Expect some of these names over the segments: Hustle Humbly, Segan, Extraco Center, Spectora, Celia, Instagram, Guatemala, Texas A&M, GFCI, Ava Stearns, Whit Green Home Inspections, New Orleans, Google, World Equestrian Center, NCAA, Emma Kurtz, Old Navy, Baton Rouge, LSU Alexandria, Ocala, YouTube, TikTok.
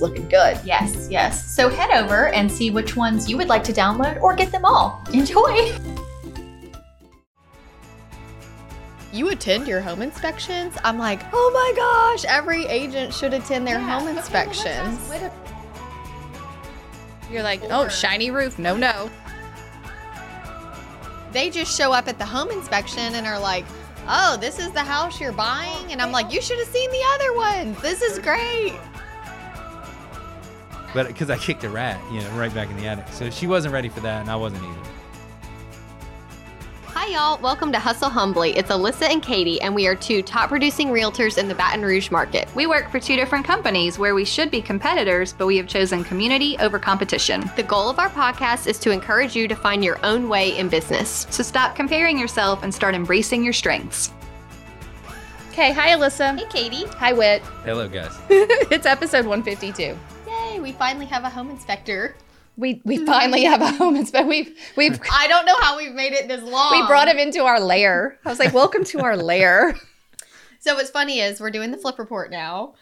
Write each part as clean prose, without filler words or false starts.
looking good. Yes, yes. So head over and see which ones you would like to download or get them all. Enjoy. You attend your home inspections? I'm like, oh my gosh, every agent should attend their home inspections. Okay, you're like, oh, shiny roof. No. They just show up at the home inspection and are like, oh, this is the house you're buying. And I'm like, you should have seen the other ones. This is great. But because I kicked a rat, right back in the attic. So she wasn't ready for that, and I wasn't either. Hi, y'all. Welcome to Hustle Humbly. It's Alyssa and Katie, and we are two top-producing realtors in the Baton Rouge market. We work for two different companies where we should be competitors, but we have chosen community over competition. The goal of our podcast is to encourage you to find your own way in business. So stop comparing yourself and start embracing your strengths. Okay, hi, Alyssa. Hey, Katie. Hi, Whit. Hello, guys. It's episode 152. We finally have a home inspector. We finally have a home inspector. We've I don't know how we've made it this long. We brought him into our lair. I was like, welcome to our lair. So what's funny is we're doing the flip report now,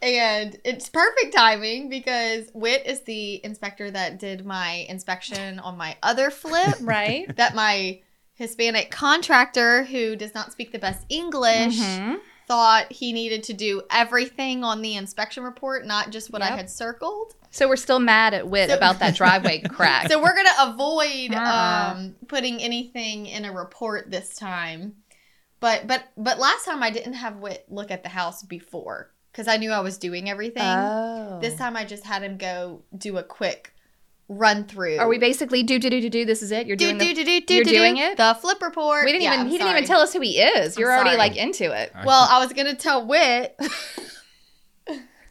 and it's perfect timing because Whit is the inspector that did my inspection on my other flip. Right. That my Hispanic contractor, who does not speak the best English, thought he needed to do everything on the inspection report, not just what I had circled. So we're still mad at Whit about that driveway crack. So we're going to avoid putting anything in a report this time. But last time I didn't have Whit look at the house before because I knew I was doing everything. Oh. This time I just had him go do a quick run through. Are we basically do? This is it. You're doing it. The flip report. He didn't even tell us who he is. You're already like into it. Well, I was gonna tell Whit.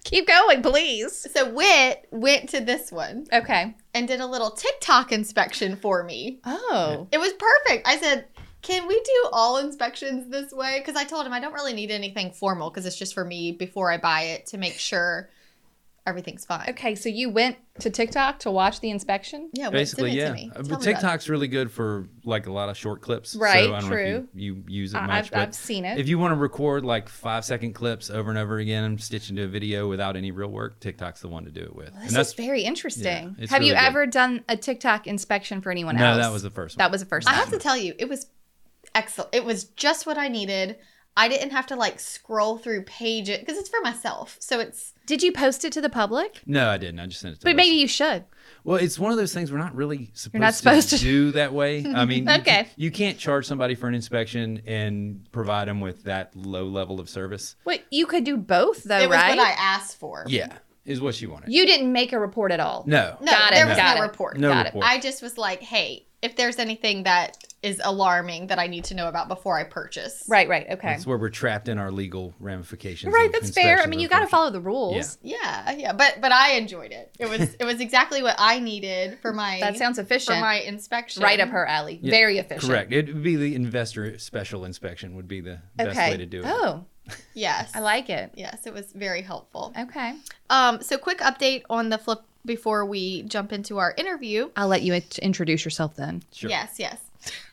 Keep going, please. So Whit went to this one. Okay. And did a little TikTok inspection for me. Oh. It was perfect. I said, can we do all inspections this way? Because I told him I don't really need anything formal because it's just for me before I buy it to make sure everything's fine. Okay, so you went to TikTok to watch the inspection? Yeah, basically, yeah. But TikTok's really good for like a lot of short clips. Right, so I don't know if you use it much. I've seen it. If you want to record like 5-second clips over and over again and stitch into a video without any real work, TikTok's the one to do it with. Well, that's very interesting. Yeah, have you ever done a TikTok inspection for anyone else? No, that was the first one. I have to tell you, it was excellent. It was just what I needed. I didn't have to like scroll through pages because it's for myself. So it's. Did you post it to the public? No, I didn't. I just sent it to. But maybe you should. Well, it's one of those things we're not really supposed to do that way. I mean, okay. You can't charge somebody for an inspection and provide them with that low level of service. Wait, you could do both though, right? It was what I asked for. Yeah, is what she wanted. You didn't make a report at all. No. There was no report. No report. I just was like, hey, if there's anything that is alarming that I need to know about before I purchase. Right, okay. That's where we're trapped in our legal ramifications. Right, that's fair. I mean, you got to follow the rules. Yeah. But I enjoyed it. It was exactly what I needed for my... That sounds efficient. For my inspection. Right up her alley. Yeah, very efficient. Correct. It would be the investor special inspection would be the best way to do it. Oh, yes. I like it. Yes, it was very helpful. Okay. So quick update on the flip before we jump into our interview. I'll let you introduce yourself then. Sure. Yes.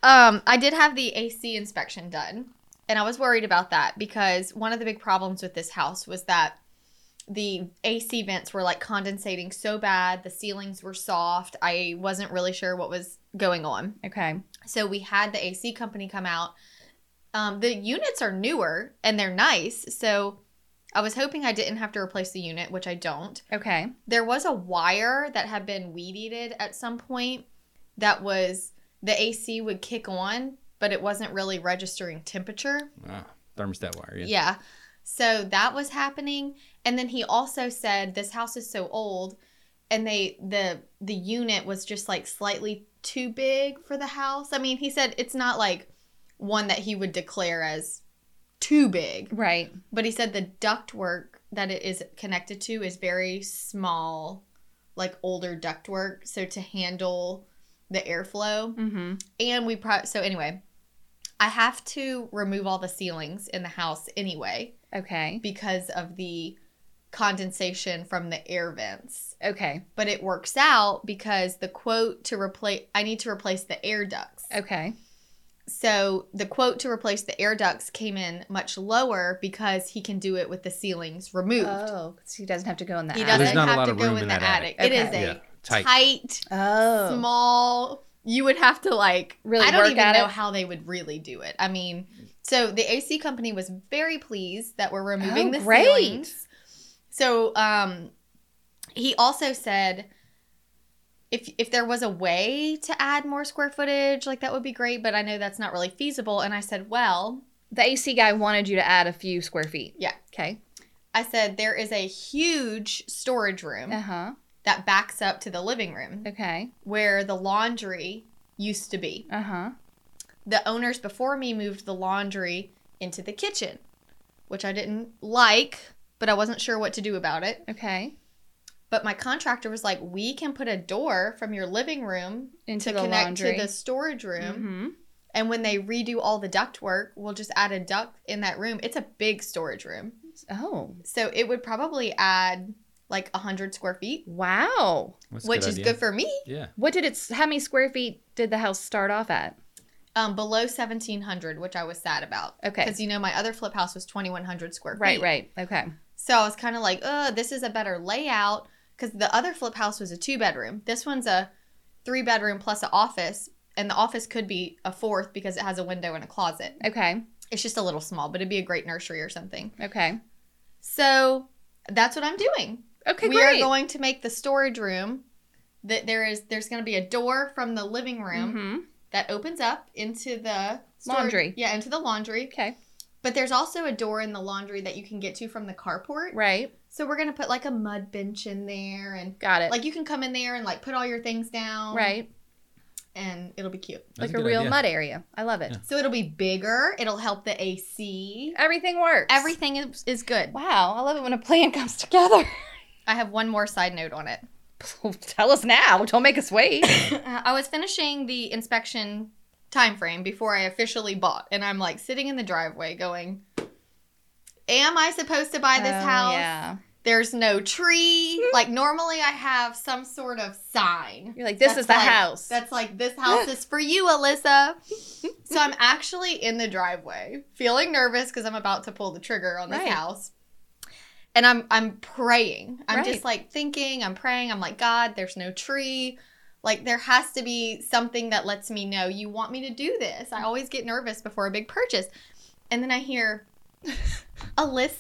I did have the AC inspection done, and I was worried about that because one of the big problems with this house was that the AC vents were like condensating so bad. The ceilings were soft. I wasn't really sure what was going on. Okay. So we had the AC company come out. The units are newer and they're nice. So I was hoping I didn't have to replace the unit, which I don't. Okay. There was a wire that had been weed-eated at some point that was... The AC would kick on, but it wasn't really registering temperature. Ah, thermostat wire, yeah. So that was happening. And then he also said, this house is so old, and the unit was just like slightly too big for the house. I mean, he said it's not like one that he would declare as too big. Right. But he said the ductwork that it is connected to is very small, like older ductwork. So to handle the airflow, mm-hmm. and we so anyway, I have to remove all the ceilings in the house anyway. Okay. Because of the condensation from the air vents. Okay. But it works out because the quote to replace, I need to replace the air ducts. Okay. So the quote to replace the air ducts came in much lower because he can do it with the ceilings removed. Oh, because he doesn't have to go in the attic. He doesn't have to go in the attic. Okay. It is a tight, small. You would have to, like, really work at it. I don't even know how they would really do it. I mean, so the AC company was very pleased that we're removing the ceilings. So he also said if there was a way to add more square footage, like, that would be great. But I know that's not really feasible. And I said, well. The AC guy wanted you to add a few square feet. Yeah. Okay. I said, there is a huge storage room. Uh-huh. That backs up to the living room. Okay. Where the laundry used to be. Uh-huh. The owners before me moved the laundry into the kitchen, which I didn't like, but I wasn't sure what to do about it. Okay. But my contractor was like, we can put a door from your living room into the connect laundry. To the storage room. Mm-hmm. And when they redo all the ductwork, we'll just add a duct in that room. It's a big storage room. Oh. So it would probably add... like 100 square feet. Wow. Which is good for me. Yeah. What did it? How many square feet did the house start off at? Below 1,700, which I was sad about. Okay. Because, you know, my other flip house was 2,100 square feet. Right. Okay. So I was kind of like, oh, this is a better layout. Because the other flip house was a 2-bedroom. This one's a 3-bedroom plus an office. And the office could be a 4th because it has a window and a closet. Okay. It's just a little small, but it'd be a great nursery or something. Okay. So that's what I'm doing. Okay, great. We are going to make the storage room that there's going to be a door from the living room mm-hmm. that opens up into the laundry. Yeah, into the laundry. Okay. But there's also a door in the laundry that you can get to from the carport. Right. So we're going to put like a mud bench in there and got it. Like you can come in there and like put all your things down. Right. And it'll be cute. That's like a real idea. Mud area. I love it. Yeah. So it'll be bigger. It'll help the AC. Everything works. Everything is good. Wow. I love it when a plan comes together. I have one more side note on it. Tell us now. Don't make us wait. I was finishing the inspection time frame before I officially bought. And I'm like sitting in the driveway going, am I supposed to buy this house? Yeah. There's no tree. Like normally I have some sort of sign. You're like, this is the house. That's like, this house is for you, Alyssa. So I'm actually in the driveway feeling nervous because I'm about to pull the trigger on this house. And I'm praying. I'm just like thinking, I'm praying. I'm like, God, there's no tree. Like there has to be something that lets me know you want me to do this. I always get nervous before a big purchase. And then I hear, Alyssa?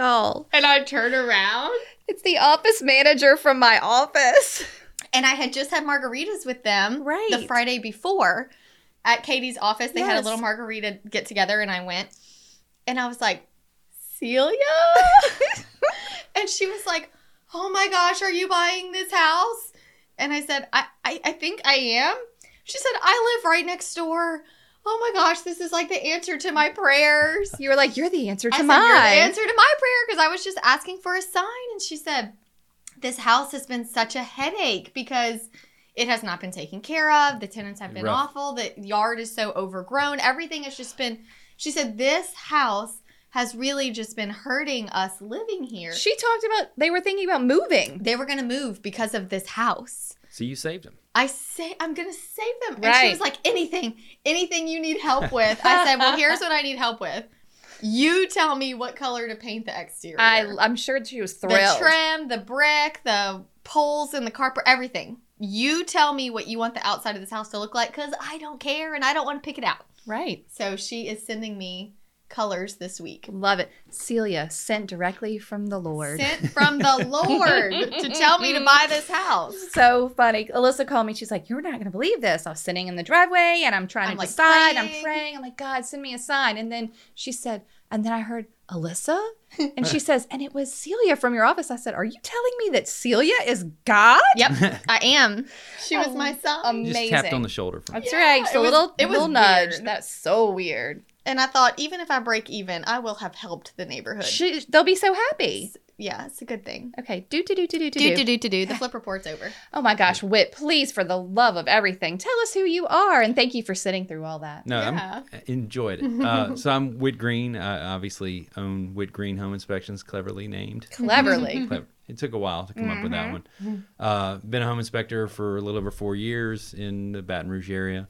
Oh. And I turn around. It's the office manager from my office. And I had just had margaritas with them the Friday before at Katie's office. They had a little margarita get together and I went. And I was like, Celia? And she was like, oh my gosh, are you buying this house? And I said, I think I am. She said, I live right next door. Oh my gosh, this is like the answer to my prayers. You were like, you're the answer to mine. I said, you're the answer to my prayer because I was just asking for a sign. And she said, this house has been such a headache because it has not been taken care of. The tenants have been awful. The yard is so overgrown. Everything has just been, she said, this house has really just been hurting us living here. She talked about, they were thinking about moving. They were going to move because of this house. So you saved them. I'm going to save them. Right. And she was like, anything you need help with. I said, well, here's what I need help with. You tell me what color to paint the exterior. I'm sure she was thrilled. The trim, the brick, the poles and the carpet, everything. You tell me what you want the outside of this house to look like because I don't care and I don't want to pick it out. Right. So she is sending me colors this week. Love it. Celia, sent directly from the Lord. Sent from the Lord to tell me to buy this house. So funny. Alyssa called me. She's like, you're not going to believe this. I was sitting in the driveway and I'm trying to decide. I'm praying. I'm like, God, send me a sign. And then she said, and then I heard Alyssa. And she says, and it was Celia from your office. I said, are you telling me that Celia is God? Yep, I am. She was my son. Amazing. Just tapped on the shoulder. That's right. Just a little nudge. Weird. That's so weird. And I thought, even if I break even, I will have helped the neighborhood. They'll be so happy. Yeah, it's a good thing. Okay, do. The flip report's over. Oh my gosh, Whit! Please, for the love of everything, tell us who you are, and thank you for sitting through all that. No, yeah. I enjoyed it. So I'm Whit Green. I obviously own Whit Green Home Inspections, cleverly named. Cleverly. It took a while to come up with that one. Been a home inspector for a little over 4 years in the Baton Rouge area.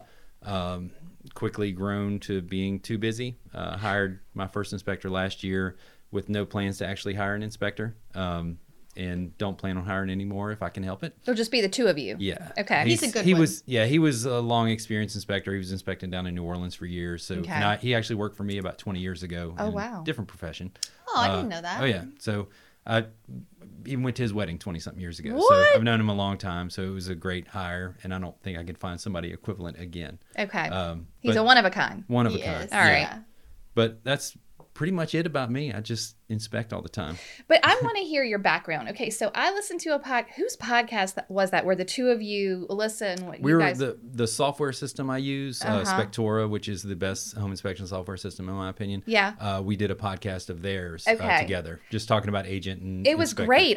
Quickly grown to being too busy. Hired my first inspector last year, with no plans to actually hire an inspector, and don't plan on hiring anymore if I can help it. It'll just be the two of you. Yeah. Okay. He's a good one. He was a long experienced inspector. He was inspecting down in New Orleans for years. So okay. He actually worked for me about 20 years ago. Oh, wow. Different profession. Oh, I didn't know that. Oh, yeah. So I even went to his wedding 20-something years ago. What? So I've known him a long time. So it was a great hire, and I don't think I could find somebody equivalent again. Okay. He's a one-of-a-kind. One-of-a-kind. All right. Yeah. But that's pretty much it about me. I just inspect all the time. But I want to hear your background. Okay, so I listened to a podcast. Whose podcast was that where the two of you listen? The software system I use, Spectora, which is the best home inspection software system in my opinion. Yeah. We did a podcast of theirs together, just talking about agent and it was inspector. Great.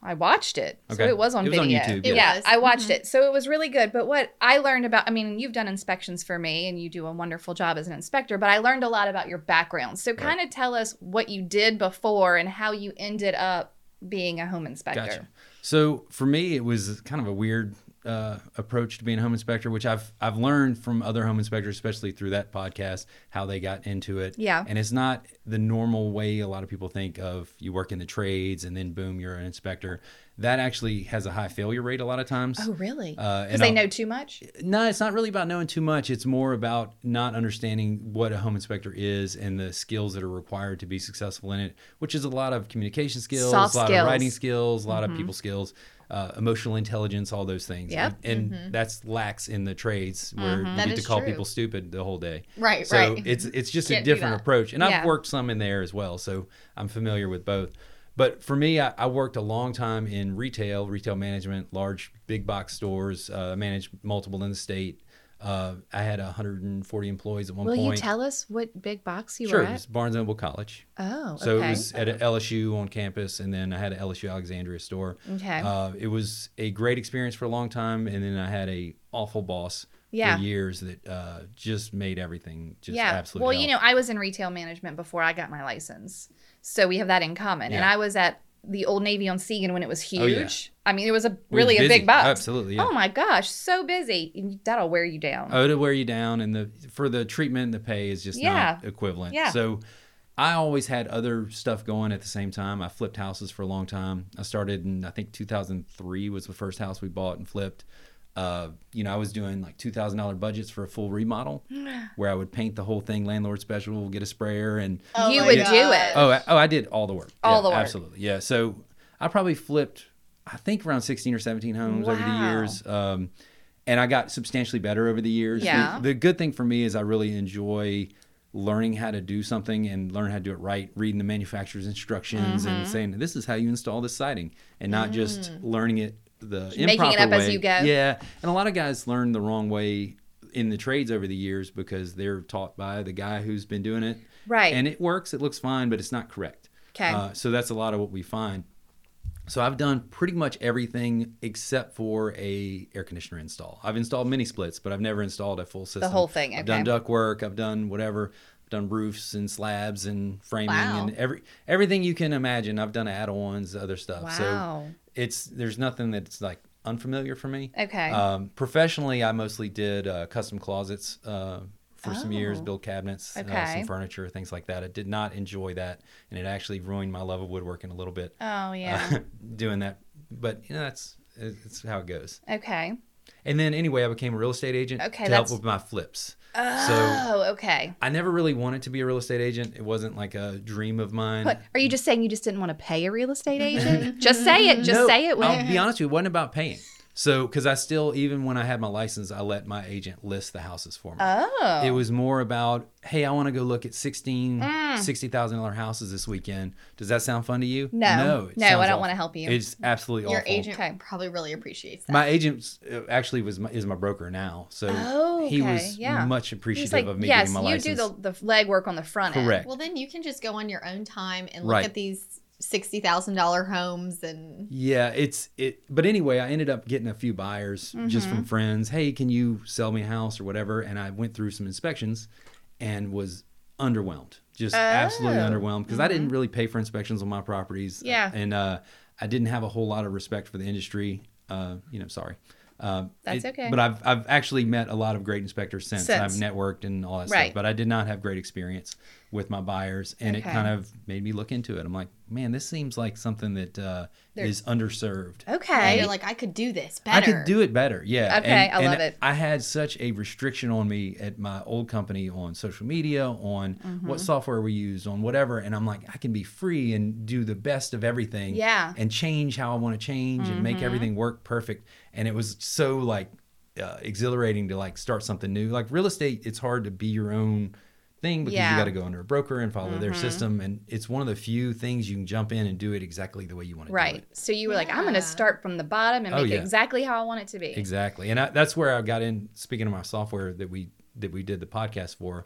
I watched it. Okay. So it was on video. It was on YouTube. Yeah, I watched it. So it was really good. But what I learned about, I mean, you've done inspections for me and you do a wonderful job as an inspector, but I learned a lot about your background. So kind of tell us what you did before and how you ended up being a home inspector. Gotcha. So for me, it was kind of a weird approach to being a home inspector, which I've learned from other home inspectors, especially through that podcast, how they got into it. Yeah. And it's not the normal way a lot of people think of you work in the trades and then boom, you're an inspector. That actually has a high failure rate a lot of times. Oh, really? Because they know too much? No, it's not really about knowing too much. It's more about not understanding what a home inspector is and the skills that are required to be successful in it, which is a lot of communication skills, a lot of writing skills, a lot of people skills. Emotional intelligence, all those things. Yep. And that's lacks in the trades where you get to call people stupid the whole day. Right, so it's just a different approach. And I've worked some in there as well, so I'm familiar with both. But for me, I worked a long time in retail management, large big box stores, managed multiple in the state. I had 140 employees at one point. Will you tell us what big box you were at? Sure, it was Barnes & Noble College. Oh, okay. So it was at LSU on campus, and then I had an LSU Alexandria store. Okay. It was a great experience for a long time, and then I had an awful boss for years that just made everything just absolutely well, you know, I was in retail management before I got my license, so we have that in common. Yeah. And I was at the Old Navy on Segan when it was huge. Oh, yeah. I mean, it was a big box. Absolutely. Yeah. Oh my gosh, so busy. That'll wear you down. Oh, it'll wear you down, and for the treatment, the pay is just not equivalent. Yeah. So I always had other stuff going at the same time. I flipped houses for a long time. I started in, I think 2003 was the first house we bought and flipped. You know, I was doing like $2,000 budgets for a full remodel, where I would paint the whole thing, landlord special, get a sprayer, and you would do it. I did all the work. Absolutely, yeah. So I probably flipped, I think around 16 or 17 homes over the years, and I got substantially better over the years. Yeah. The good thing for me is I really enjoy learning how to do something and learn how to do it right, reading the manufacturer's instructions and saying this is how you install this siding, and not just learning it. Making it up as you go. Yeah. And a lot of guys learn the wrong way in the trades over the years because they're taught by the guy who's been doing it. Right. And it works. It looks fine, but it's not correct. Okay. So that's a lot of what we find. So I've done pretty much everything except for a air conditioner install. I've installed mini splits, but I've never installed a full system. The whole thing. Okay. I've done duct work. I've done whatever. Done roofs and slabs and framing and everything you can imagine. I've done add-ons, other stuff. Wow. So there's nothing that's like unfamiliar for me. Okay. Professionally, I mostly did custom closets for some years, build cabinets, some furniture, things like that. I did not enjoy that, and it actually ruined my love of woodworking a little bit. Oh yeah. Doing that, but you know that's how it goes. Okay. And then anyway, I became a real estate agent to help with my flips. Oh, so, okay. I never really wanted to be a real estate agent. It wasn't like a dream of mine. But are you just saying you just didn't want to pay a real estate agent? Just say it. Just say it. I'll be honest with you. It wasn't about paying. So, because I still, even when I had my license, I let my agent list the houses for me. Oh. It was more about, hey, I want to go look at 16 $60,000 houses this weekend. Does that sound fun to you? No. No, I don't want to help you. It's absolutely awful. Your agent probably really appreciates that. My agent is my broker now. So Okay. He was much appreciative of me getting my license. Yes, you do the legwork on the front end. Correct. Well, then you can just go on your own time and look at these $60,000 homes and but anyway, I ended up getting a few buyers just from friends. Hey, can you sell me a house or whatever? And I went through some inspections and was underwhelmed, just absolutely underwhelmed because I didn't really pay for inspections on my properties. Yeah. And I didn't have a whole lot of respect for the industry. That's okay. But I've actually met a lot of great inspectors since. I've networked and all that stuff, but I did not have great experience with my buyers, and it kind of made me look into it. I'm like, man, this seems like something that is underserved. Okay. And you're like, I could do this better. I could do it better. Yeah. Okay. And, I love it. I had such a restriction on me at my old company on social media, on what software we used, on whatever. And I'm like, I can be free and do the best of everything. Yeah. And change how I want to change and make everything work perfect. And it was so like exhilarating to like start something new. Like real estate, it's hard to be your own thing because you got to go under a broker and follow their system, and it's one of the few things you can jump in and do it exactly the way you want to do it. So you were like, I'm going to start from the bottom and make it exactly how I want it to be. Exactly. And that's where I got in, speaking of my software that we did the podcast for.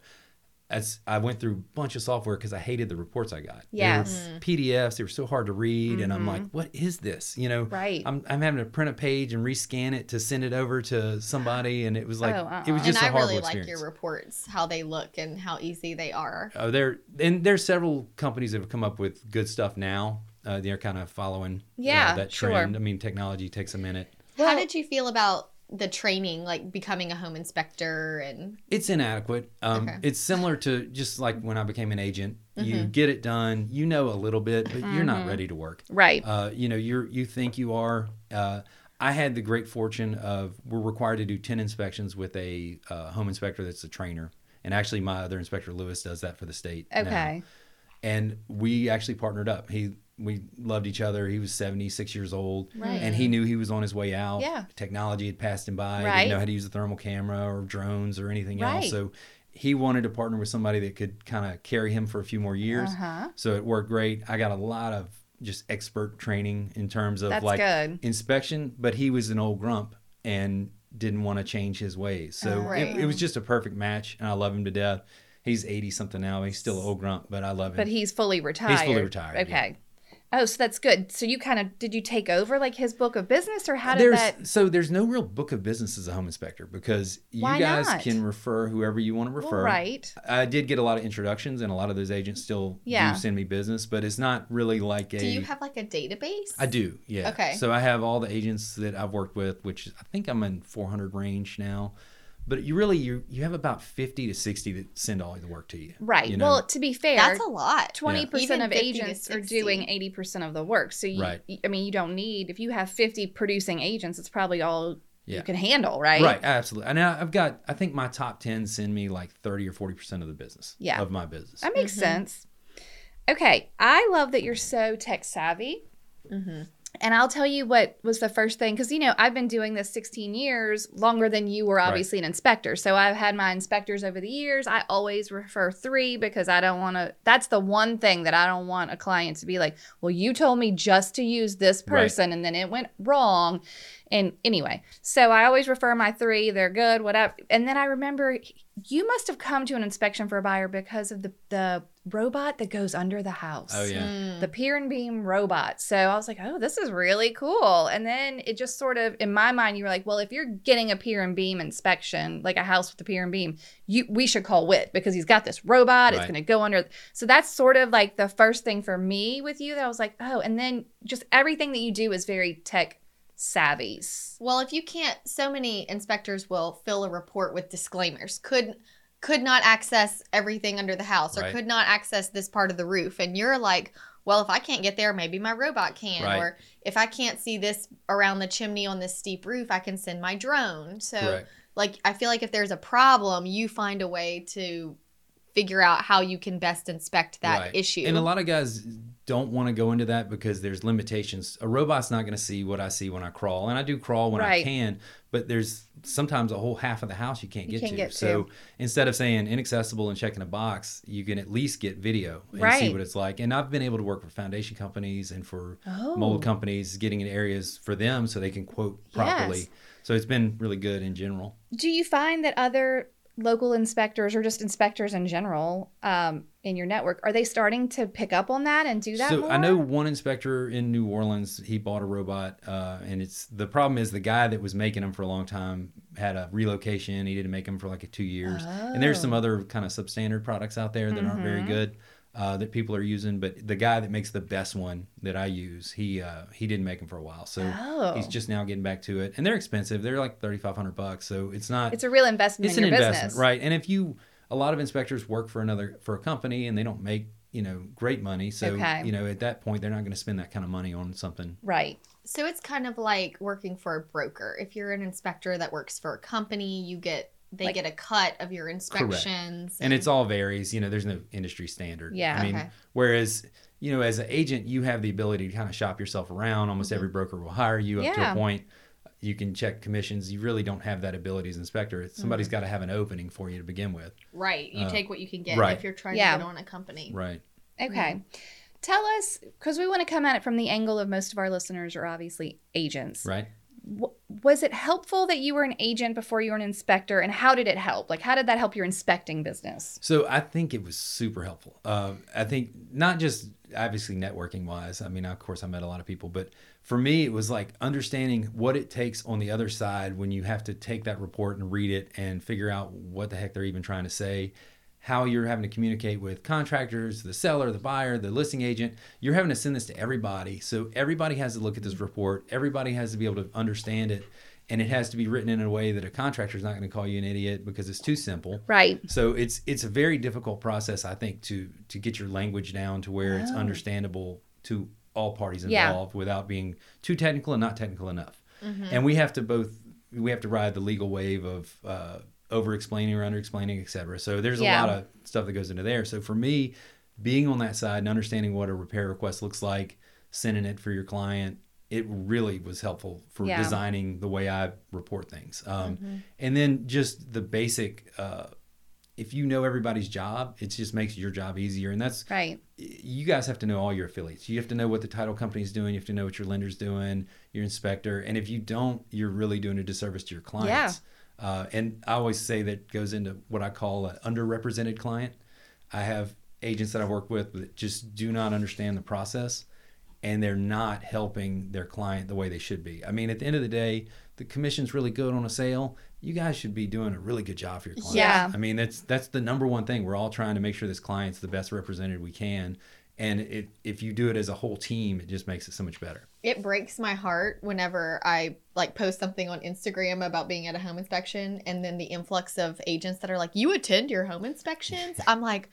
As I went through a bunch of software because I hated the reports I got. Yes. They were PDFs. They were so hard to read. And I'm like, what is this? You know, I'm having to print a page and rescan it to send it over to somebody. And it was like, it was just a horrible experience. And I really like your reports, how they look and how easy they are. And there's several companies that have come up with good stuff now. They're kind of following that trend. I mean, technology takes a minute. Well, how did you feel about the training, like becoming a home inspector? And it's inadequate. It's similar to just like when I became an agent. You get it done, you know, a little bit, but you're not ready to work. Right. You think you are. I had the great fortune of we're required to do 10 inspections with a home inspector that's a trainer. And actually my other inspector, Lewis, does that for the state. Okay. Now. And we actually partnered up. We loved each other. He was 76 years old, and he knew he was on his way out. Yeah. Technology had passed him by. He didn't know how to use a thermal camera or drones or anything else. So he wanted to partner with somebody that could kind of carry him for a few more years. So it worked great. I got a lot of just expert training in terms of inspection, but he was an old grump and didn't want to change his ways. So it was just a perfect match, and I love him to death. He's 80 something now. He's still an old grump, but I love him. But he's fully retired. Okay. Yeah. Oh, so that's good. So you did you take over like his book of business, or how did that? So there's no real book of business as a home inspector because you guys can refer whoever you want to refer. Well, right. I did get a lot of introductions, and a lot of those agents still do send me business, but it's not really like a... Do you have like a database? I do, yeah. Okay. So I have all the agents that I've worked with, which I think I'm in 400 range now. But you really, you have about 50 to 60 that send all the work to you. Right. You know? Well, to be fair, that's a lot. 20% of agents are doing 80% of the work. So, you don't need, if you have 50 producing agents, it's probably all you can handle, right? Right. Absolutely. And I've got, I think my top 10 send me like 30 or 40% of the business. Yeah. Of my business. That makes sense. Okay. I love that you're so tech savvy. Mm-hmm. And I'll tell you what was the first thing, because, I've been doing this 16 years, longer than you were obviously an inspector. So I've had my inspectors over the years. I always refer 3 because I don't want to, that's the one thing that I don't want a client to be like, well, you told me just to use this person and then it went wrong. And anyway, so I always refer my 3. They're good, whatever. And then I remember you must have come to an inspection for a buyer because of the robot that goes under the house. Oh, yeah. The pier and beam robot. So I was like, oh, this is really cool. And then it just sort of, in my mind, you were like, well, if you're getting a pier and beam inspection, like a house with a pier and beam, we should call Whit because he's got this robot. Right. It's going to go under. So that's sort of like the first thing for me with you that I was like, oh, and then just everything that you do is very tech savvies. Well, if you can't, so many inspectors will fill a report with disclaimers. Could not access everything under the house, or could not access this part of the roof. And you're like, well, if I can't get there, maybe my robot can. Right. Or if I can't see this around the chimney on this steep roof, I can send my drone. So like, I feel like if there's a problem, you find a way to figure out how you can best inspect that issue. And a lot of guys don't want to go into that because there's limitations. A robot's not going to see what I see when I crawl. And I do crawl when I can, but there's sometimes a whole half of the house you can't get to. So instead of saying inaccessible and checking a box, you can at least get video and see what it's like. And I've been able to work for foundation companies and for mold companies, getting in areas for them so they can quote properly. Yes. So it's been really good in general. Do you find that other local inspectors or just inspectors in general in your network, are they starting to pick up on that and do that more? I know one inspector in New Orleans, he bought a robot and the problem is the guy that was making them for a long time had a relocation. He didn't make them for like 2 years. And there's some other kind of substandard products out there that aren't very good that people are using. But the guy that makes the best one that I use, he didn't make them for a while. So he's just now getting back to it. And they're expensive. They're like $3,500. So it's not... It's a real investment in your business. It's an investment, right. And a lot of inspectors work for a company and they don't make, great money. So, at that point, they're not going to spend that kind of money on something. Right. So it's kind of like working for a broker. If you're an inspector that works for a company, you get... They get a cut of your inspections. Correct. And it's all varies. There's no industry standard. Yeah. I mean, whereas, as an agent, you have the ability to kind of shop yourself around. Almost every broker will hire you up to a point. You can check commissions. You really don't have that ability as an inspector. Somebody's got to have an opening for you to begin with. Right. You take what you can get if you're trying to get on a company. Right. Okay. Mm-hmm. Tell us, because we want to come at it from the angle of most of our listeners are obviously agents. Right. Was it helpful that you were an agent before you were an inspector, and how did it help? How did that help your inspecting business? So I think it was super helpful. I think not just obviously networking wise. I mean, of course I met a lot of people, but for me, it was like understanding what it takes on the other side when you have to take that report and read it and figure out what the heck they're even trying to say, how you're having to communicate with contractors, the seller, the buyer, the listing agent. You're having to send this to everybody. So everybody has to look at this report. Everybody has to be able to understand it. And it has to be written in a way that a contractor is not going to call you an idiot because it's too simple. Right. So it's a very difficult process, I think, to get your language down to where it's understandable to all parties involved without being too technical and not technical enough. Mm-hmm. And we have to ride the legal wave of over-explaining or under-explaining, et cetera. So there's a lot of stuff that goes into there. So for me, being on that side and understanding what a repair request looks like, sending it for your client, it really was helpful for designing the way I report things. And then just the basic, if you know everybody's job, it just makes your job easier. And that's right. You guys have to know all your affiliates. You have to know what the title company's doing. You have to know what your lender's doing, your inspector. And if you don't, you're really doing a disservice to your clients. Yeah. And I always say that goes into what I call an underrepresented client. I have agents that I've worked with that just do not understand the process, and they're not helping their client the way they should be. I mean, at the end of the day, the commission's really good on a sale. You guys should be doing a really good job for your clients. Yeah. I mean, that's the number one thing. We're all trying to make sure this client's the best represented we can. And if you do it as a whole team, it just makes it so much better. It breaks my heart whenever I post something on Instagram about being at a home inspection, and then the influx of agents that are like, "You attend your home inspections?" I'm like,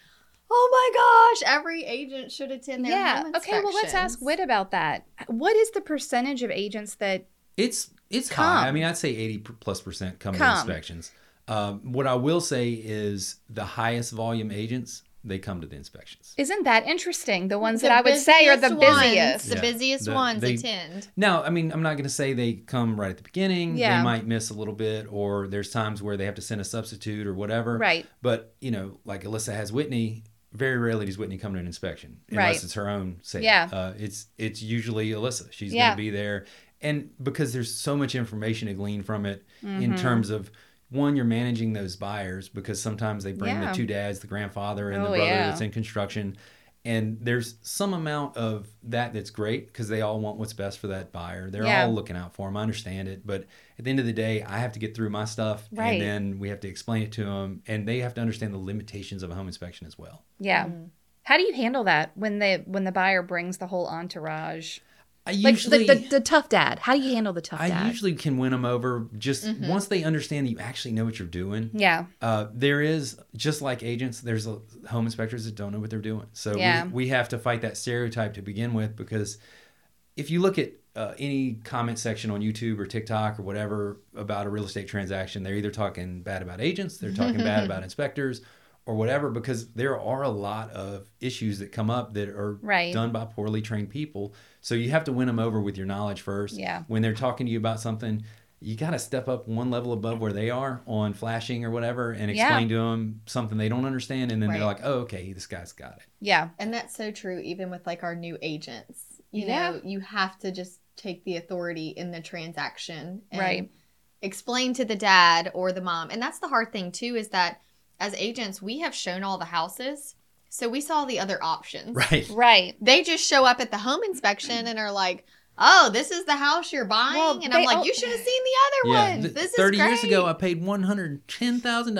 oh my gosh, every agent should attend their home inspections. Okay, well, let's ask Whit about that. What is the percentage of agents that It's high. I mean, I'd say 80+% come to inspections. What I will say is the highest volume agents, they come to the inspections. Isn't that interesting? The ones that I would say are the busiest. Yeah, the busiest ones attend. Now, I mean, I'm not going to say they come right at the beginning. Yeah. They might miss a little bit, or there's times where they have to send a substitute or whatever. Right. But, like Alyssa has Whitney, very rarely does Whitney come to an inspection. Unless it's her own sale. Yeah. It's usually Alyssa. She's going to be there. And because there's so much information to glean from it in terms of, one, you're managing those buyers, because sometimes they bring the two dads, the grandfather, and the brother that's in construction. And there's some amount of that's great, because they all want what's best for that buyer. They're all looking out for them. I understand it. But at the end of the day, I have to get through my stuff, and then we have to explain it to them. And they have to understand the limitations of a home inspection as well. Yeah. Mm-hmm. How do you handle that when the buyer brings the whole entourage? Usually, the tough dad. How do you handle the tough dad? I usually can win them over just once they understand that you actually know what you're doing. Yeah. There is, just like agents, there's home inspectors that don't know what they're doing. So we have to fight that stereotype to begin with, because if you look at any comment section on YouTube or TikTok or whatever about a real estate transaction, they're either talking bad about agents, they're talking bad about inspectors, or whatever, because there are a lot of issues that come up that are done by poorly trained people. So you have to win them over with your knowledge first. Yeah. When they're talking to you about something, you got to step up one level above where they are on flashing or whatever and explain to them something they don't understand. And then they're like, oh, okay, this guy's got it. Yeah. And that's so true. Even with like our new agents, you know, you have to just take the authority in the transaction and explain to the dad or the mom. And that's the hard thing too, is that as agents, we have shown all the houses. So we saw the other options. Right. Right. They just show up at the home inspection and are like, oh, this is the house you're buying? Well, and I'm like, you should have seen the other one. This is great. 30 years ago, I paid $110,000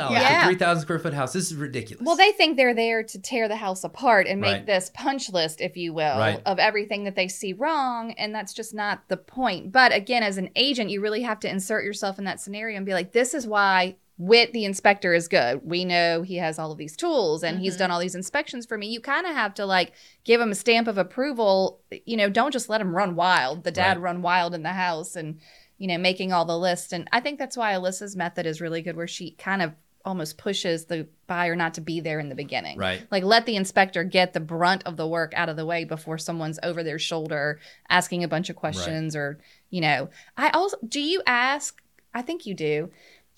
for a 3,000 square foot house. This is ridiculous. Well, they think they're there to tear the house apart and make this punch list, if you will, of everything that they see wrong. And that's just not the point. But again, as an agent, you really have to insert yourself in that scenario and be like, this is why Whit, the inspector, is good. We know he has all of these tools and he's done all these inspections for me. You kind of have to like give him a stamp of approval. You know, don't just let him run wild. The dad run wild in the house and, you know, making all the lists. And I think that's why Alyssa's method is really good, where she kind of almost pushes the buyer not to be there in the beginning. Right. Like let the inspector get the brunt of the work out of the way before someone's over their shoulder asking a bunch of questions or, you know. I also, do you ask? I think you do.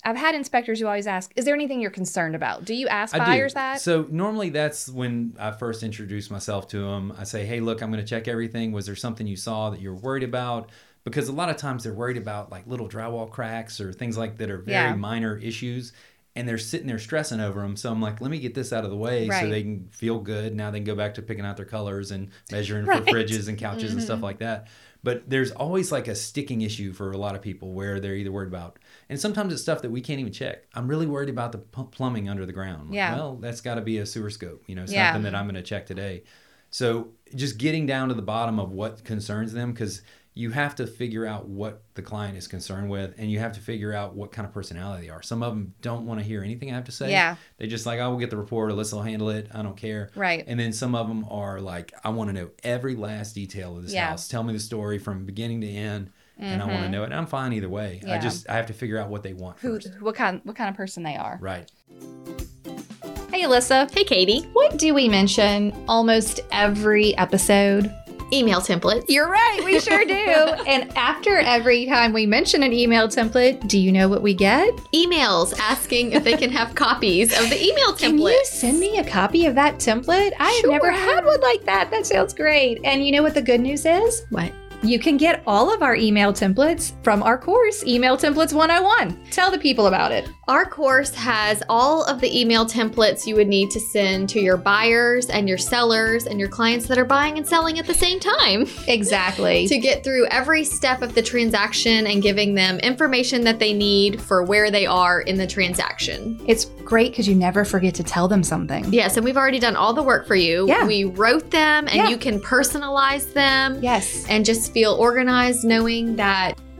I've had inspectors who always ask, is there anything you're concerned about? Do you ask buyers that? So normally that's when I first introduce myself to them. I say, hey, look, I'm going to check everything. Was there something you saw that you're worried about? Because a lot of times they're worried about like little drywall cracks or things like that are very minor issues. And they're sitting there stressing over them. So I'm like, let me get this out of the way so they can feel good. Now they can go back to picking out their colors and measuring for fridges and couches and stuff like that. But there's always like a sticking issue for a lot of people where they're either worried about, and sometimes it's stuff that we can't even check. I'm really worried about the plumbing under the ground. Like, well, that's got to be a sewer scope. You know, it's something that I'm going to check today. So just getting down to the bottom of what concerns them, because you have to figure out what the client is concerned with, and you have to figure out what kind of personality they are. Some of them don't want to hear anything I have to say. Yeah. They just like, oh, we'll get the report. Alyssa will handle it. I don't care. Right. And then some of them are like, I want to know every last detail of this house. Tell me the story from beginning to end, and I want to know it. And I'm fine either way. Yeah. I have to figure out what they want first. What kind of person they are. Right. Hey, Alyssa. Hey, Katie. What do we mention almost every episode? Email templates. You're right. We sure do. And after every time we mention an email template, do you know what we get? Emails asking if they can have copies of the email template. Can you send me a copy of that template? I have never had one like that. That sounds great. And you know what the good news is? What? You can get all of our email templates from our course, Email Templates 101. Tell the people about it. Our course has all of the email templates you would need to send to your buyers and your sellers and your clients that are buying and selling at the same time. Exactly. To get through every step of the transaction and giving them information that they need for where they are in the transaction. It's great because you never forget to tell them something. Yes, and we've already done all the work for you. Yeah. We wrote them and you can personalize them. Yes. And just feel organized knowing that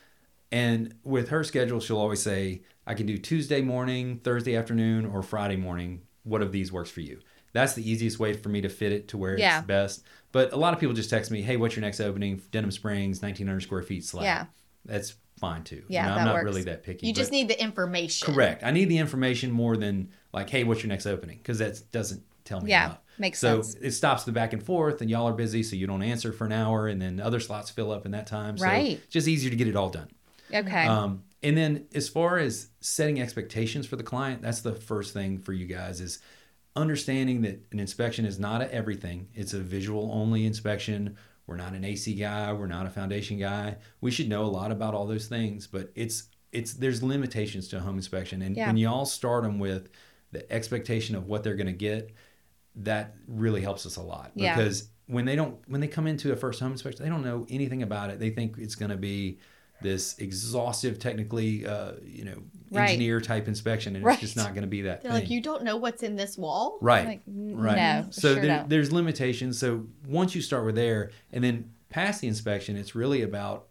And with her schedule, she'll always say, I can do Tuesday morning, Thursday afternoon, or Friday morning. What of these works for you? That's the easiest way for me to fit it to where it's best. But a lot of people just text me, hey, what's your next opening? Denham Springs, 1,900 square feet slab. Yeah. That's fine too. Yeah, you know, I'm not really that picky. You just need the information. Correct. I need the information more than like, hey, what's your next opening? Because that doesn't tell me enough. Makes sense. So it stops the back and forth, and y'all are busy, so you don't answer for an hour, and then other slots fill up in that time. So it's just easier to get it all done. Okay. And then as far as setting expectations for the client, that's the first thing for you guys is understanding that an inspection is not a everything. It's a visual only inspection. We're not an AC guy. We're not a foundation guy. We should know a lot about all those things, but it's there's limitations to a home inspection. And when y'all start them with the expectation of what they're going to get, that really helps us a lot because when they come into a first home inspection, they don't know anything about it. They think it's going to be this exhaustive, technically, engineer type inspection, and it's just not going to be that. They're thing. Like, you don't know what's in this wall, right? Like, right. No, so sure there's limitations. So once you start with there, and then past the inspection, it's really about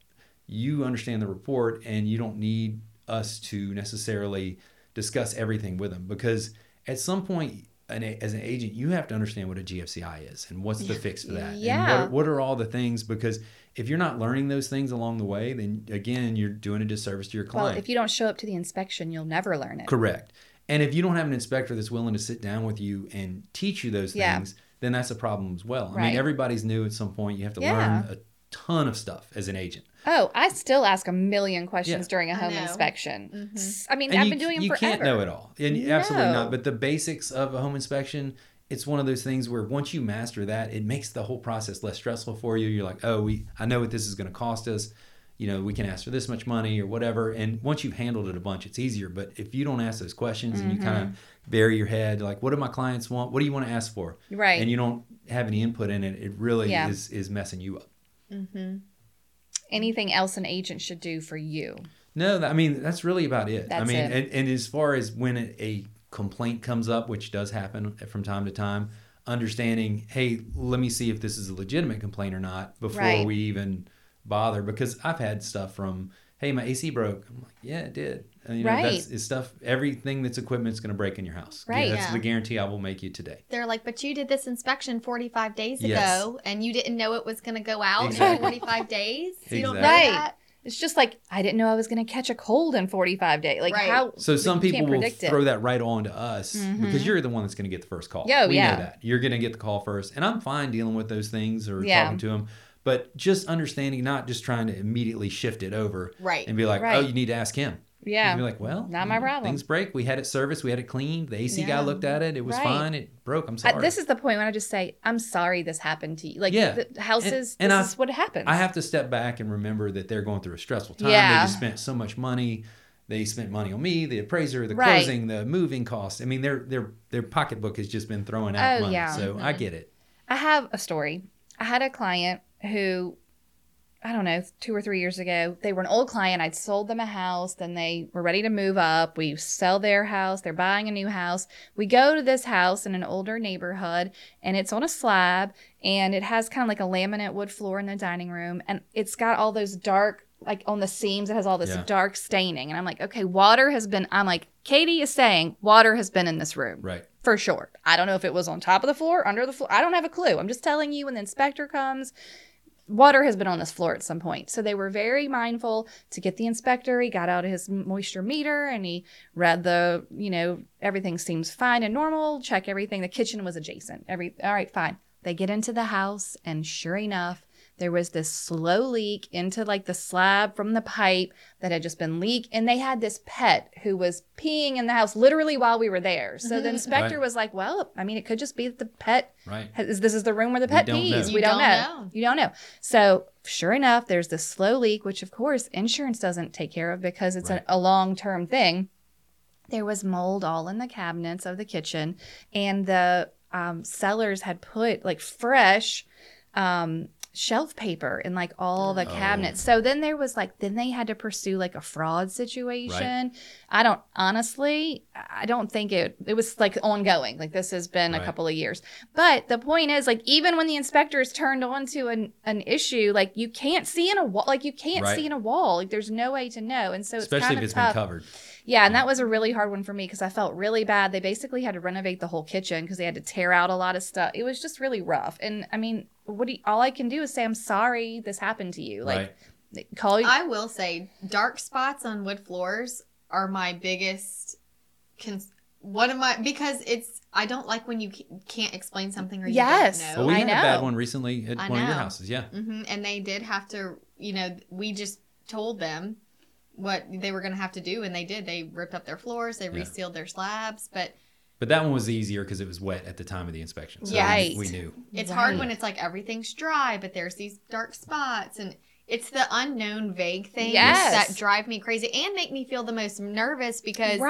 you understand the report, and you don't need us to necessarily discuss everything with them because at some point. As an agent, you have to understand what a GFCI is and what's the fix for that. Yeah. And what are all the things? Because if you're not learning those things along the way, then again, you're doing a disservice to your client. Well, if you don't show up to the inspection, you'll never learn it. Correct. And if you don't have an inspector that's willing to sit down with you and teach you those things, then that's a problem as well. I mean, everybody's new at some point. You have to learn a ton of stuff as an agent. Oh, I still ask a million questions during a home inspection. Mm-hmm. I mean, I've been doing them forever. You can't know it all. And absolutely not. But the basics of a home inspection, it's one of those things where once you master that, it makes the whole process less stressful for you. You're like, oh, I know what this is going to cost us. You know, we can ask for this much money or whatever. And once you've handled it a bunch, it's easier. But if you don't ask those questions and you kind of bury your head, like, what do my clients want? What do you want to ask for? Right. And you don't have any input in it. It really is messing you up. Mm-hmm. Anything else an agent should do for you? No, I mean, that's really about it. That's it. And as far as when a complaint comes up, which does happen from time to time, understanding, hey, let me see if this is a legitimate complaint or not before we even bother. Because I've had stuff from, hey, my AC broke. I'm like, yeah, it did. And, it's stuff, everything that's equipment's going to break in your house. Right. Yeah, that's the guarantee I will make you today. They're like, but you did this inspection 45 days ago and you didn't know it was going to go out in 45 days. So you don't know that. It's just like, I didn't know I was going to catch a cold in 45 days. Like how? So some people will throw that right on to us because you're the one that's going to get the first call. Yo, we know that. You're going to get the call first. And I'm fine dealing with those things or talking to them. But just understanding, not just trying to immediately shift it over and be like, oh, you need to ask him. Yeah. And you're like, well, not my problem. Things break. We had it serviced. We had it cleaned. The AC guy looked at it. It was fine. It broke. I'm sorry. This is the point when I just say, I'm sorry this happened to you. Like the houses, this is what happens. I have to step back and remember that they're going through a stressful time. Yeah. They just spent so much money. They spent money on me, the appraiser, the closing, the moving costs. I mean, their pocketbook has just been throwing out money. Yeah. So I get it. I have a story. I had a client who, I don't know, 2 or 3 years ago, they were an old client. I'd sold them a house. Then they were ready to move up. We sell their house. They're buying a new house. We go to this house in an older neighborhood, and it's on a slab, and it has kind of like a laminate wood floor in the dining room, and it's got all those dark, like on the seams, it has all this dark staining. And I'm like, okay, Katie is saying water has been in this room. Right. For sure. I don't know if it was on top of the floor, under the floor. I don't have a clue. I'm just telling you when the inspector comes. Water has been on this floor at some point. So they were very mindful to get the inspector. He got out his moisture meter and he read the, everything seems fine and normal. Check everything. The kitchen was adjacent. All right, fine. They get into the house and sure enough, there was this slow leak into like the slab from the pipe that had just been leaked. And they had this pet who was peeing in the house literally while we were there. So the inspector was like, well, I mean, it could just be that the pet. Right. This is the room where the pet pees. We don't know. You don't know. So sure enough, there's this slow leak, which of course insurance doesn't take care of because it's a long-term thing. There was mold all in the cabinets of the kitchen, and the sellers had put like fresh shelf paper in like all the cabinets. So then there was like, then they had to pursue like a fraud situation. Right. I don't think it was like ongoing. Like this has been a couple of years. But the point is like, even when the inspector is turned on to an issue, like you can't see in a wall, like there's no way to know. And so it's especially if it's tough. Been covered. Yeah. And that was a really hard one for me because I felt really bad. They basically had to renovate the whole kitchen because they had to tear out a lot of stuff. It was just really rough. And I mean, all I can do is say, I'm sorry this happened to you. Like, call you. I will say, dark spots on wood floors are my biggest because it's, I don't like when you can't explain something or you don't know. Well, we had a bad one recently at one of your houses, Mm-hmm. And they did have to, we just told them what they were going to have to do, and they did. They ripped up their floors, they resealed their slabs, But that one was easier because it was wet at the time of the inspection. So we knew. It's hard when it's like everything's dry, but there's these dark spots. And it's the unknown vague things that drive me crazy and make me feel the most nervous because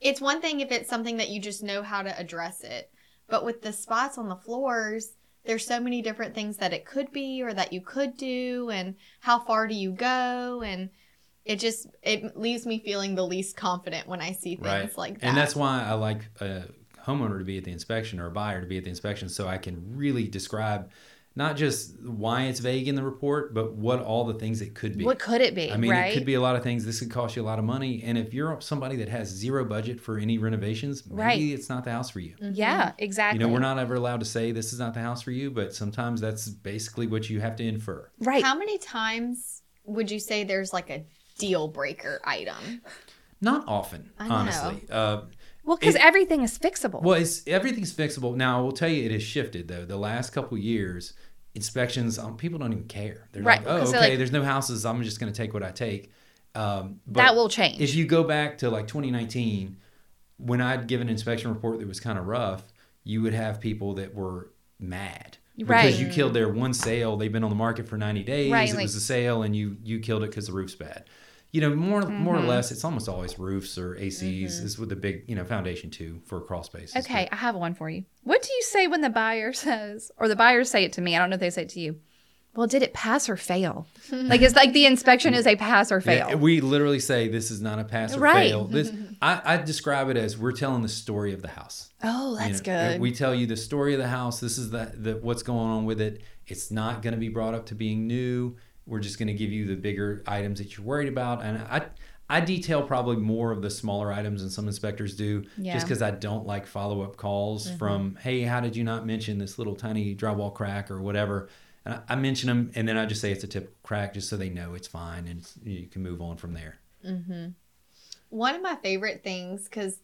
it's one thing if it's something that you just know how to address it. But with the spots on the floors, there's so many different things that it could be or that you could do and how far do you go and... It leaves me feeling the least confident when I see things like that. And that's why I like a homeowner to be at the inspection or a buyer to be at the inspection so I can really describe not just why it's vague in the report, but what all the things it could be. What could it be? I mean, it could be a lot of things. This could cost you a lot of money. And if you're somebody that has zero budget for any renovations, maybe it's not the house for you. Mm-hmm. Yeah, exactly. We're not ever allowed to say this is not the house for you, but sometimes that's basically what you have to infer. Right. How many times would you say there's like a deal breaker item? Not often, honestly. Well, because everything is fixable. Well, everything's fixable. Now, I will tell you, it has shifted though. The last couple years, inspections, people don't even care. They're like, oh, okay, there's no houses. I'm just going to take what I take. But that will change. If you go back to like 2019, when I'd give an inspection report that was kind of rough, you would have people that were mad. Because you killed their one sale. They've been on the market for 90 days. Right, it was a sale and you killed it because the roof's bad. More or less, it's almost always roofs or ACs. Mm-hmm. Is with the big, foundation too for crawl spaces. Okay, I have one for you. What do you say when the buyer says, or the buyers say it to me? I don't know if they say it to you. Well, did it pass or fail? Like it's like the inspection is a pass or fail. Yeah, we literally say this is not a pass or fail. This I describe it as we're telling the story of the house. Oh, that's good. We tell you the story of the house. This is the what's going on with it. It's not going to be brought up to being new. We're just going to give you the bigger items that you're worried about. And I detail probably more of the smaller items than some inspectors do just because I don't like follow-up calls from, hey, how did you not mention this little tiny drywall crack or whatever? And I mention them, and then I just say it's a typical crack just so they know it's fine and you can move on from there. Mm-hmm. One of my favorite things, because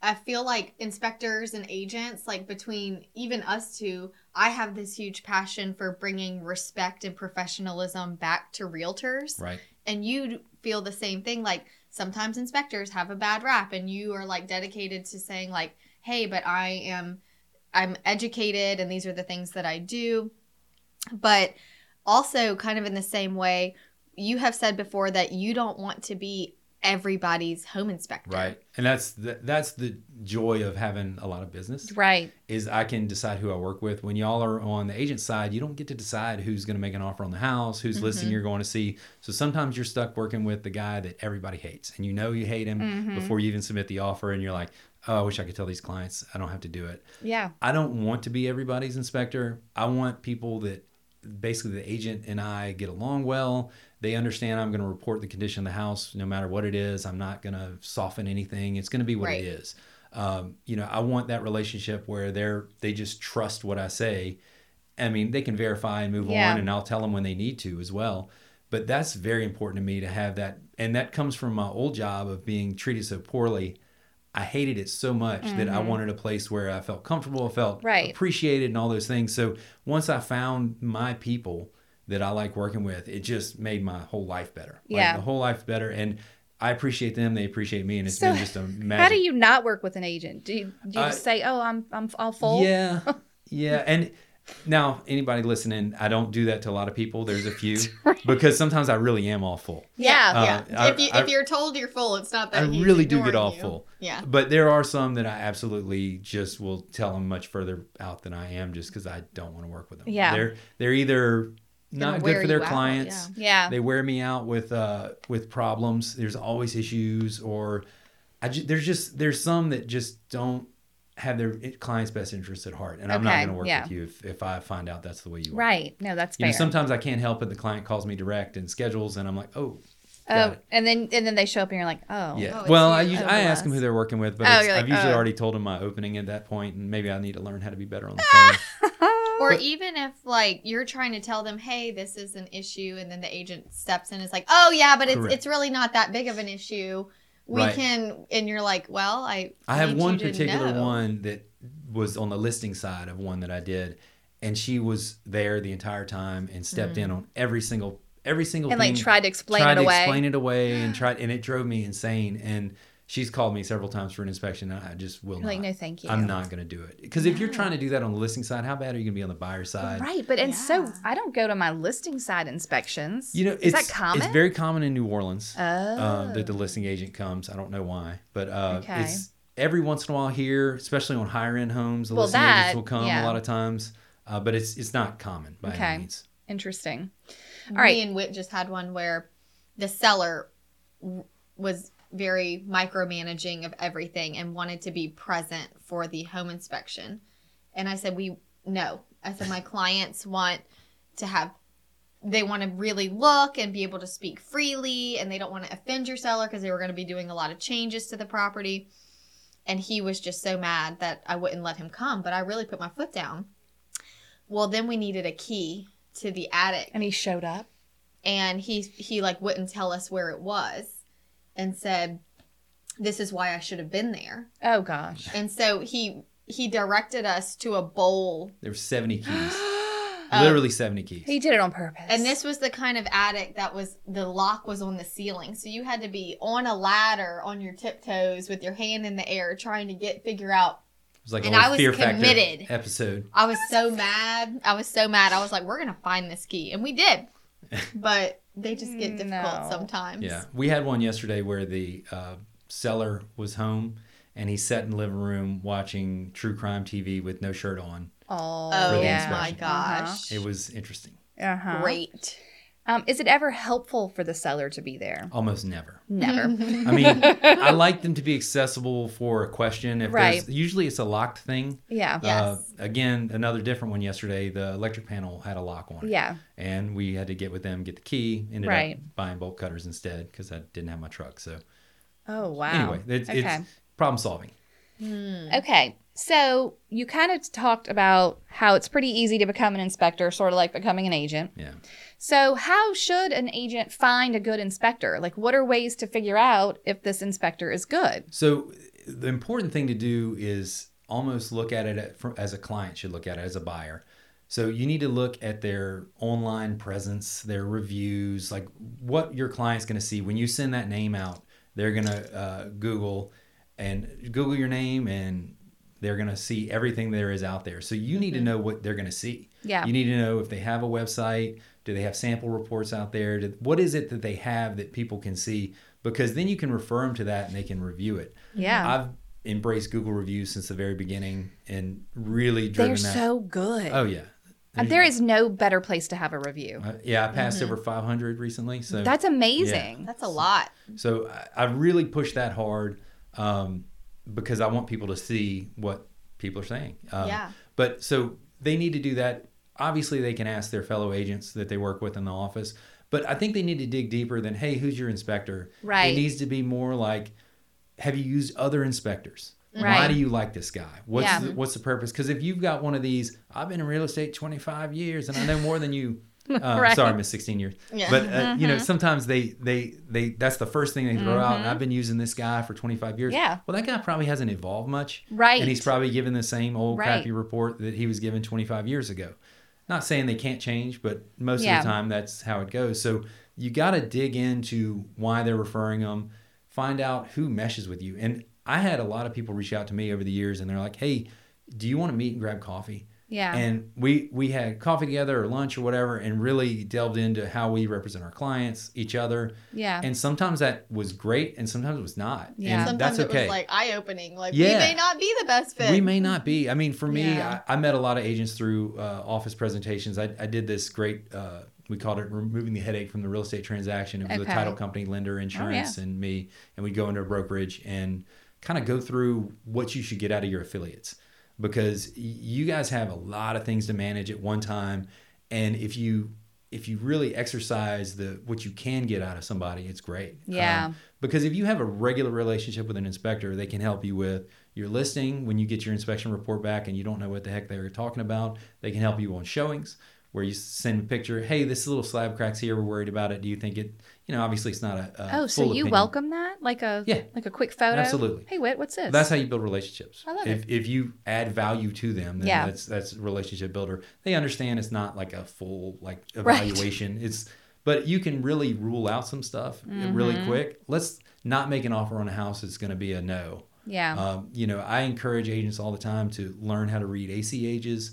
I feel like inspectors and agents, like between even us two, I have this huge passion for bringing respect and professionalism back to realtors. Right. And you feel the same thing. Like sometimes inspectors have a bad rap and you are like dedicated to saying like, hey, but I'm educated and these are the things that I do. But also kind of in the same way, you have said before that you don't want to be everybody's home inspector. Right. And that's the joy of having a lot of business. Right. Is I can decide who I work with. When y'all are on the agent side, you don't get to decide who's going to make an offer on the house, who's listing you're going to see. So sometimes you're stuck working with the guy that everybody hates. And you hate him before you even submit the offer. And you're like, oh, I wish I could tell these clients I don't have to do it. Yeah. I don't want to be everybody's inspector. I want people that basically the agent and I get along well. They understand I'm going to report the condition of the house no matter what it is. I'm not going to soften anything. It's going to be what it is. I want that relationship where they just trust what I say. I mean, they can verify and move on, and I'll tell them when they need to as well. But that's very important to me to have that. And that comes from my old job of being treated so poorly. I hated it so much that I wanted a place where I felt comfortable, I felt appreciated and all those things. So once I found my people that I like working with, it just made my whole life better. Yeah. Like the whole life better. And I appreciate them. They appreciate me. And it's been just a magic. How do you not work with an agent? Do you just say, oh, I'll fold? Yeah. Yeah. And Now, anybody listening, I don't do that to a lot of people. There's a few. Right. Because sometimes I really am all full. Yeah, yeah. If you're told you're full, it's not that he's ignoring you. I really do get all full. Yeah. But there are some that I absolutely just will tell them much further out than I am just because I don't want to work with them. Yeah. They're either not good for their clients. Yeah. They wear me out with problems. There's always issues, or there's some that just don't have their client's best interests at heart, and I'm not going to work with you if I find out that's the way you are. Right. No, that's fair. You know, sometimes I can't help it. The client calls me direct and schedules, and I'm like, and then they show up, and you're like, oh, yeah. Well, I ask them who they're working with, but I've usually already told them my opening at that point, and maybe I need to learn how to be better on the phone. Or even if like you're trying to tell them, hey, this is an issue, and then the agent steps in, and is like, oh yeah, but it's really not that big of an issue. We can, and you're like, well, I have one particular one that was on the listing side of one that I did, and she was there the entire time and stepped in on every single thing. And like tried to explain it away and it drove me insane. And she's called me several times for an inspection. And I just will not. Like, no, thank you. I'm not going to do it. Because if you're trying to do that on the listing side, how bad are you going to be on the buyer side? Right. But and so I don't go to my listing side inspections. You know, is that common? It's very common in New Orleans that the listing agent comes. I don't know why. But it's every once in a while here, especially on higher end homes, the listing agents will come a lot of times. But it's not common by any means. Interesting. All right. Me and Whit just had one where the seller was very micromanaging of everything and wanted to be present for the home inspection. And I said, my clients want to really look and be able to speak freely, and they don't want to offend your seller because they were going to be doing a lot of changes to the property. And he was just so mad that I wouldn't let him come, but I really put my foot down. Well, then we needed a key to the attic. And he showed up. And he like wouldn't tell us where it was. And said, this is why I should have been there. Oh, gosh. And so he directed us to a bowl. There were 70 keys. Literally 70 keys. He did it on purpose. And this was the kind of attic that was, the lock was on the ceiling. So you had to be on a ladder on your tiptoes with your hand in the air trying to figure out. It was like a Fear Factor episode. I was so mad. I was like, we're going to find this key. And we did. But they just get difficult sometimes. Yeah. We had one yesterday where the seller was home, and he sat in the living room watching true crime TV with no shirt on. Oh, yeah. My gosh. It was interesting. Uh-huh. Great. Is it ever helpful for the seller to be there? Almost never. Never. I mean, I like them to be accessible for a question. Usually it's a locked thing. Yeah. Yes. Again, another different one yesterday, the electric panel had a lock on it. Yeah. And we had to get with them, get the key, ended up buying bolt cutters instead because I didn't have my truck. So. Oh, wow. Anyway, it's problem solving. Mm. Okay. So you kind of talked about how it's pretty easy to become an inspector, sort of like becoming an agent. Yeah. So how should an agent find a good inspector? Like, what are ways to figure out if this inspector is good? So the important thing to do is almost look at it as a client should look at it as a buyer. So you need to look at their online presence, their reviews, like what your client's going to see. When you send that name out, they're going to Google your name, and they're going to see everything there is out there. So you need to know what they're going to see. Yeah. You need to know if they have a website. Do they have sample reports out there? What is it that they have that people can see? Because then you can refer them to that and they can review it. Yeah. I've embraced Google reviews since the very beginning and really driven that. They're so good. Oh, yeah. There is no better place to have a review. I passed over 500 recently. So that's amazing. Yeah. That's a lot. So I really pushed that hard. Because I want people to see what people are saying. But so they need to do that. Obviously, they can ask their fellow agents that they work with in the office. But I think they need to dig deeper than, hey, who's your inspector? Right. It needs to be more like, have you used other inspectors? Right. Why do you like this guy? What's the purpose? Because if you've got one of these, I've been in real estate 25 years and I know more than you. Right. Sorry, I missed 16 years. Yeah. But, you know, sometimes they that's the first thing they throw out. And I've been using this guy for 25 years. Yeah. Well, that guy probably hasn't evolved much. Right. And he's probably given the same old crappy report that he was given 25 years ago. Not saying they can't change, but most of the time that's how it goes. So you got to dig into why they're referring them, find out who meshes with you. And I had a lot of people reach out to me over the years and they're like, hey, do you want to meet and grab coffee? Yeah. And we had coffee together or lunch or whatever and really delved into how we represent our clients, each other. Yeah. And sometimes that was great and sometimes it was not. Yeah. And sometimes that's okay. It was like eye-opening. Like we may not be the best fit. We may not be. I mean, for me, I met a lot of agents through office presentations. I did this great, we called it Removing the Headache from the Real Estate Transaction. It was a title company, lender, insurance, and me. And we'd go into a brokerage and kind of go through what you should get out of your affiliates. Because you guys have a lot of things to manage at one time, and if you really exercise what you can get out of somebody, it's great. Yeah. Because if you have a regular relationship with an inspector, they can help you with your listing. When you get your inspection report back and you don't know what the heck they were talking about, they can help you on showings where you send a picture. Hey, this little slab crack's here. We're worried about it. Do you think it? You know, obviously it's not a oh, so you opinion. Welcome that? Like a quick photo? Absolutely. Hey, Whit, what's this? That's how you build relationships. I love it. If you add value to them, then that's a relationship builder. They understand it's not like a full evaluation. Right. But you can really rule out some stuff really quick. Let's not make an offer on a house that's going to be a no. Yeah. I encourage agents all the time to learn how to read ACHs,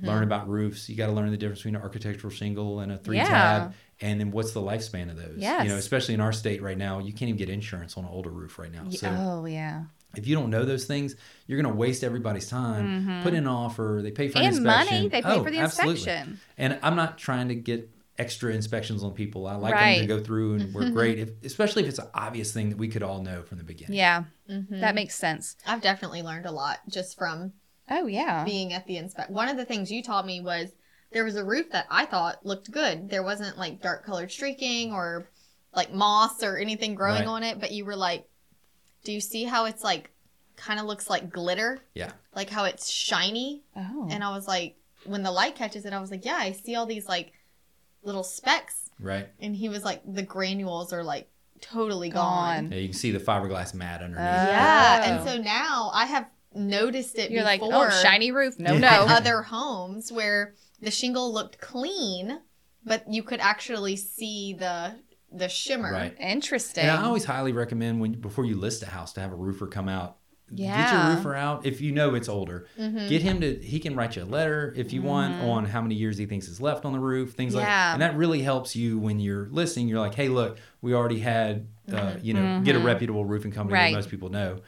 learn about roofs. You got to learn the difference between an architectural shingle and a 3-tab. And then what's the lifespan of those? Yes. You know, especially in our state right now, you can't even get insurance on an older roof right now. So if you don't know those things, you're going to waste everybody's time. Mm-hmm. Put in an offer. They pay for an inspection. And money. They pay for the inspection. Absolutely. And I'm not trying to get extra inspections on people. I like them to go through and work great, especially if it's an obvious thing that we could all know from the beginning. Yeah, that makes sense. I've definitely learned a lot just from being at the inspection. One of the things you taught me was, there was a roof that I thought looked good. There wasn't like dark colored streaking or like moss or anything growing on it. But you were like, do you see how it's like kind of looks like glitter? Yeah. Like how it's shiny. Oh. And I was like, when the light catches it, I was like, yeah, I see all these like little specks. Right. And he was like, the granules are like totally gone. Yeah, you can see the fiberglass mat underneath. Yeah. And so now I have noticed it. You're before like, oh, shiny roof. No. Other homes where the shingle looked clean, but you could actually see the shimmer. Right. Interesting. And I always highly recommend before you list a house to have a roofer come out. Yeah. Get your roofer out. If you know it's older, get him he can write you a letter if you want on how many years he thinks is left on the roof, things like that. And that really helps you when you're listing. You're like, hey, look, we already had, get a reputable roofing company that most people know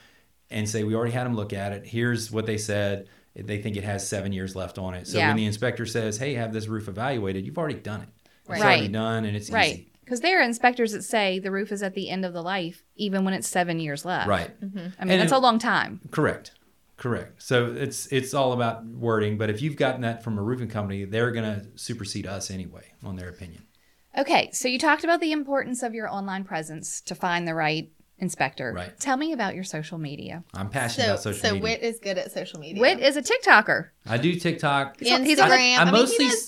and say, we already had them look at it. Here's what they said. They think it has 7 years left on it. So when the inspector says, hey, have this roof evaluated, you've already done it. It's already done and it's easy. Because there are inspectors that say the roof is at the end of the life, even when it's 7 years left. Right. Mm-hmm. I mean, that's a long time. Correct. So it's all about wording. But if you've gotten that from a roofing company, they're going to supersede us anyway on their opinion. Okay. So you talked about the importance of your online presence to find the right inspector. Right. Tell me about your social media. I'm passionate about social media. So Whit is good at social media. Whit is a TikToker. I do TikTok. Instagram.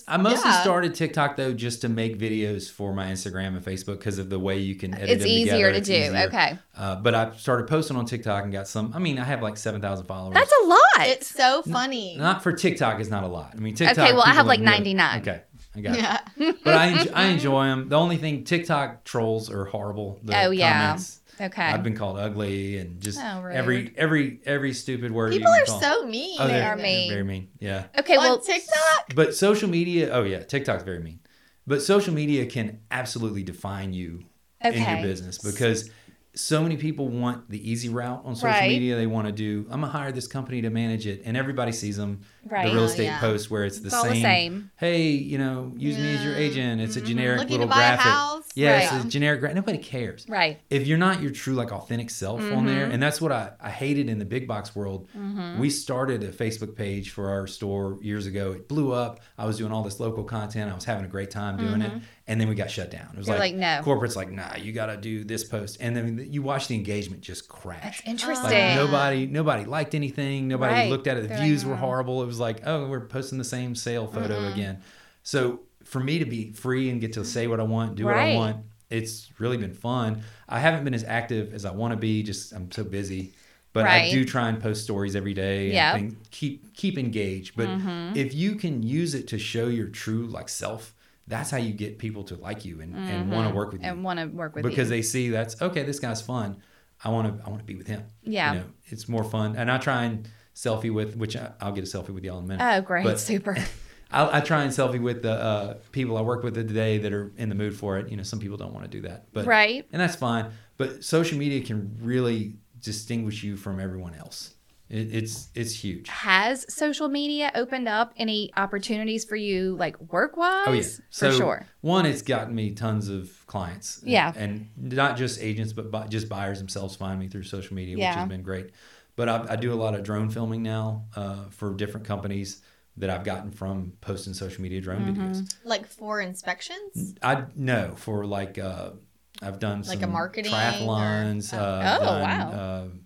I mostly started TikTok though just to make videos for my Instagram and Facebook because of the way you can edit them together. It's easier to do. Okay. But I started posting on TikTok and got I have like 7,000 followers. That's a lot. It's so funny. Not for TikTok is not a lot. I mean, TikTok. Okay, well I have like 99. Okay. I got it. But I enjoy them. The only thing, TikTok trolls are horrible. Comments. Okay. I've been called ugly and just every stupid word. People are so mean. Oh, they are mean. Very mean. Yeah. Okay. On TikTok. But social media. Oh yeah, TikTok's very mean. But social media can absolutely define you in your business because so many people want the easy route on social media. They want to do, I'm going to hire this company to manage it. And everybody sees them. Right. The real estate posts where it's all the same. Hey, use me as your agent. It's a generic little graphic. It's a generic graphic. Nobody cares. Right. If you're not your true, authentic self on there. And that's what I hated in the big box world. Mm-hmm. We started a Facebook page for our store years ago. It blew up. I was doing all this local content. I was having a great time doing it. And then we got shut down. It was no. Corporate's like, nah, you got to do this post. And then you watch the engagement just crash. That's interesting. Nobody liked anything. Nobody looked at it. The views were horrible. It was like, oh, we're posting the same sale photo again. So for me to be free and get to say what I want, do what I want, it's really been fun. I haven't been as active as I want to be. Just I'm so busy. But I do try and post stories every day and keep engaged. But if you can use it to show your true self, that's how you get people to like you and want to work with you. And want to work with you. Because they see that's, okay, this guy's fun. I want to be with him. Yeah. It's more fun. And I try and selfie with, which I'll get a selfie with y'all in a minute. Oh, great. But super. I try and selfie with the people I work with today that are in the mood for it. You know, some people don't want to do that. But, right. And that's fine. But social media can really distinguish you from everyone else. It's huge. Has social media opened up any opportunities for you, like work-wise? Oh, yeah. So, for sure. One, it's gotten me tons of clients. Yeah. And not just agents, but just buyers themselves find me through social media, yeah. which has been great. But I do a lot of drone filming now for different companies that I've gotten from posting social media drone videos. Like for inspections? No, for like I've done like some a marketing triathlons. Or,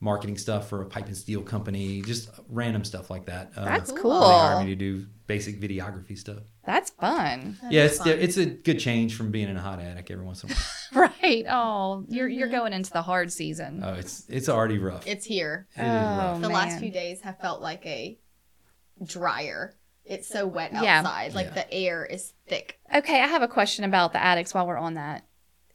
marketing stuff for a pipe and steel company, just random stuff like that. That's cool. They hired me to do basic videography stuff. That's fun. It's a good change from being in a hot attic every once in a while. Right. Oh, you're going into the hard season. Oh, it's already rough. It's here. It is rough. The last few days have felt like a dryer. It's so wet outside. Yeah. Like the air is thick. Okay, I have a question about the attics while we're on that.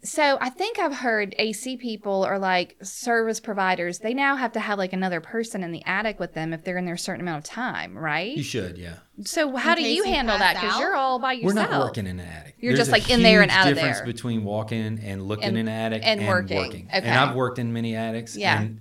So I think I've heard AC people or like service providers, they now have to have like another person in the attic with them if they're in there a certain amount of time, right? You should, yeah. So how do you handle that? Because you're all by yourself. We're not working in an attic. You're just like in there and out of there. There's a difference between walking and looking in an attic and working. Okay. And I've worked in many attics. Yeah. And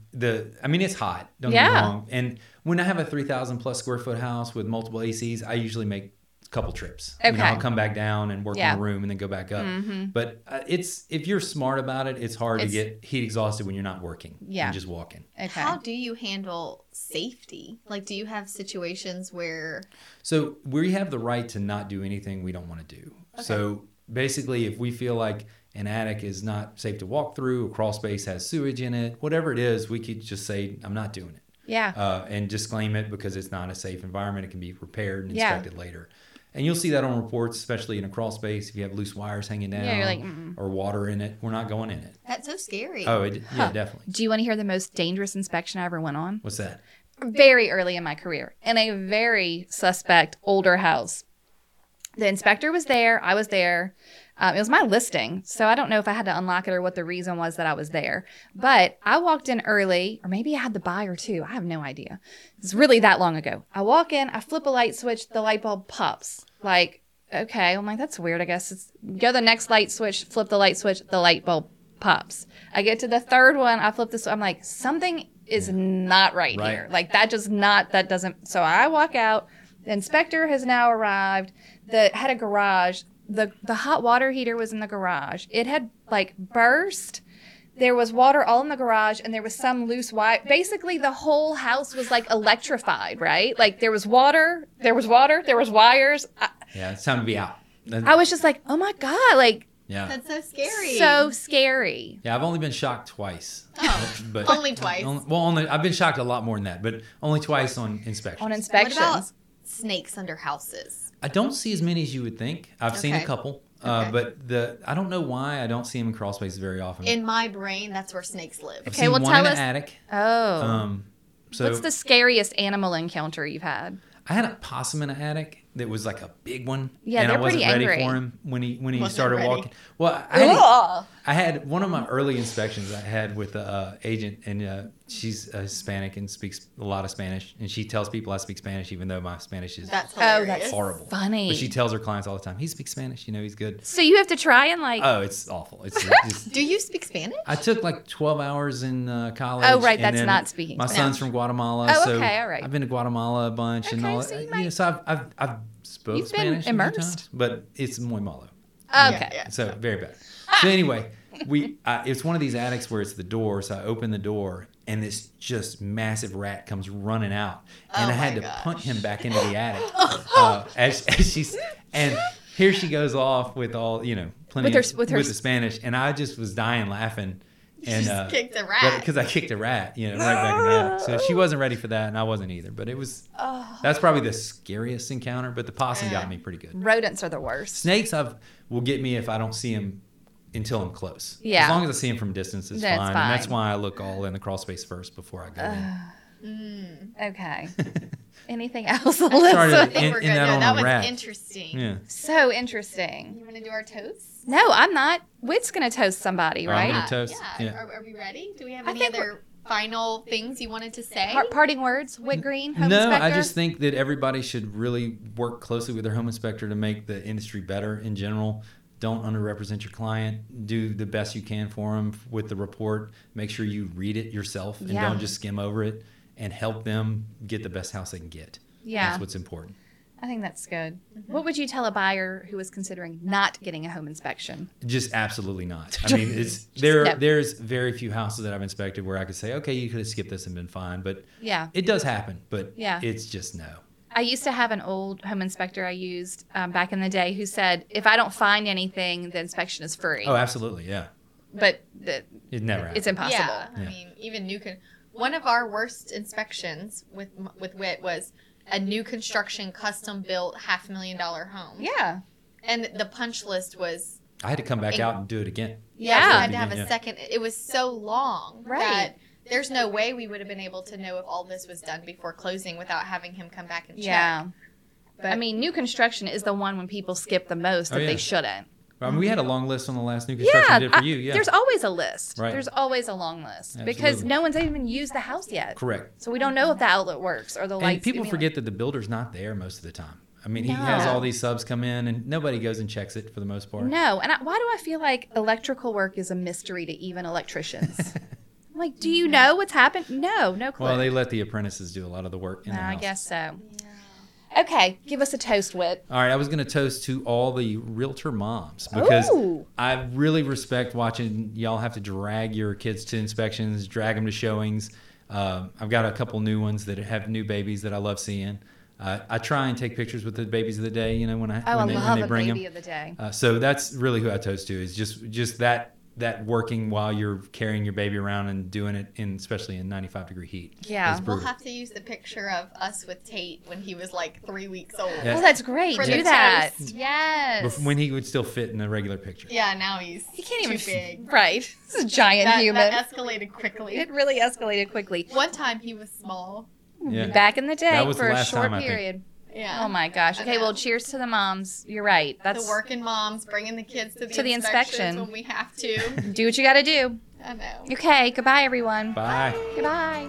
it's hot. Don't get me wrong. And when I have a 3,000 plus square foot house with multiple ACs, I usually make couple trips. Okay. I'll come back down and work in the room and then go back up. Mm-hmm. But if you're smart about it, it's hard to get heat exhausted when you're not working and just walking. Okay. How do you handle safety? Like, do you have situations where... So we have the right to not do anything we don't want to do. Okay. So basically, if we feel like an attic is not safe to walk through, a crawl space has sewage in it, whatever it is, we could just say, I'm not doing it. Yeah. And disclaim it because it's not a safe environment. It can be repaired and inspected later. And you'll see that on reports, especially in a crawl space. If you have loose wires hanging down you're like, or water in it, we're not going in it. That's so scary. Oh, definitely. Do you want to hear the most dangerous inspection I ever went on? What's that? Very early in my career, in a very suspect older house. The inspector was there. I was there. It was my listing, so I don't know if I had to unlock it or what the reason was that I was there. But I walked in early, or maybe I had the buyer too. I have no idea. It's really that long ago. I walk in, I flip a light switch, the light bulb pops. Like, okay, I'm like, that's weird. I guess go to the next light switch, flip the light switch, the light bulb pops. I get to the third one, I flip this. I'm like, something is not right here. Like that doesn't. So I walk out. The inspector has now arrived. That had a garage. The hot water heater was in the garage. It had like burst. There was water all in the garage and there was some loose wire. Basically the whole house was like electrified, right? Like there was water, there was wires. Yeah, it's time to be out. I was just like, oh my God, like. Yeah. That's so scary. So scary. Yeah, I've only been shocked twice. Oh, but only twice. I've been shocked a lot more than that, but only twice on inspections. What about snakes under houses? I don't see as many as you would think. I've seen a couple, but I don't know why I don't see them in crawl spaces very often. In my brain, that's where snakes live. I've seen one in an attic. Oh. So what's the scariest animal encounter you've had? I had a possum in an attic that was like a big one. Yeah, and I wasn't ready for him when he started walking. Well, I had one of my early inspections I had with an agent, and she's Hispanic and speaks a lot of Spanish, and she tells people I speak Spanish even though my Spanish is horrible. Funny. But she tells her clients all the time, he speaks Spanish, you know, he's good. So you have to try and like... Oh, it's awful. Do you speak Spanish? I took like 12 hours in college. Oh, right, that's not speaking. My son's from Guatemala, so all right. I've been to Guatemala a bunch. Okay, and all that. So I've spoken Spanish. You've been immersed? But it's muy malo. Okay. Yeah, so very bad. So anyway, it's one of these attics where it's the door. So I open the door and this just massive rat comes running out, and I had to punt him back into the attic. And here she goes off with all the Spanish, and I just was dying laughing. And kicked a rat because I kicked a rat, you know, right back in the attic. So she wasn't ready for that, and I wasn't either. But it was that's probably the scariest encounter. But the possum got me pretty good. Rodents are the worst. Snakes will get me if I don't see them until I'm close. Yeah. As long as I see them from distance, it's fine. And that's why I look all in the crawl space first before I go in. Okay. Anything else? I think we're good. Yeah, that was interesting. Yeah. So interesting. You want to do our toasts? No, I'm not. Whit's going to toast somebody, right? I'm going to toast. Yeah. Yeah. Are we ready? Do we have any other final things you wanted to say? Parting words, Whit Green, Home Inspector? No, I just think that everybody should really work closely with their home inspector to make the industry better in general. Don't underrepresent your client. Do the best you can for them with the report. Make sure you read it yourself and don't just skim over it, and help them get the best house they can get. Yeah. That's what's important. I think that's good. Mm-hmm. What would you tell a buyer who is considering not getting a home inspection? Just absolutely not. I mean, there's very few houses that I've inspected where I could say, okay, you could have skipped this and been fine. But it does happen, but it's just no. I used to have an old home inspector I used back in the day who said, if I don't find anything, the inspection is free. Oh, absolutely, yeah. But it never happens. It's impossible. Yeah, I mean, even one of our worst inspections with Whit was a new construction, custom-built, $500,000 home. Yeah. And the punch list was... I had to come back out and do it again. Yeah. I had to have a second. It was so long that... There's no way we would have been able to know if all this was done before closing without having him come back and check. Yeah. But I mean, new construction is the one when people skip the most that they shouldn't. I mean, we had a long list on the last new construction we did for you. Yeah. There's always a list. Right. There's always a long list. Absolutely. Because no one's even used the house yet. Correct. So we don't know if the outlet works or the lights. And people forget that the builder's not there most of the time. I mean, he has all these subs come in, and nobody goes and checks it for the most part. No. And why do I feel like electrical work is a mystery to even electricians? I'm like, do you know what's happened? No clue. Well, they let the apprentices do a lot of the work in the house. I guess so. Yeah. Okay, give us a toast, Whit. All right, I was going to toast to all the realtor moms because I really respect watching y'all have to drag your kids to inspections, drag them to showings. I've got a couple new ones that have new babies that I love seeing. I try and take pictures with the babies of the day, when they bring them. Oh, I love a baby of the day. So that's really who I toast to is just that working while you're carrying your baby around and doing it, especially in 95-degree heat. Yeah. We'll have to use the picture of us with Tate when he was like 3 weeks old. Yeah. Oh, that's great. Do that. Toast. Yes. When he would still fit in a regular picture. Yeah, now he can't even big. Right. This is a giant human. That escalated quickly. It really escalated quickly. One time he was small. Yeah. Back in the day for a short period. Yeah. Oh my gosh. Okay, well, cheers to the moms. You're right. That's the working moms bringing the kids to the inspection when we have to. Do what you got to do. I know. Okay, goodbye everyone. Bye. Goodbye.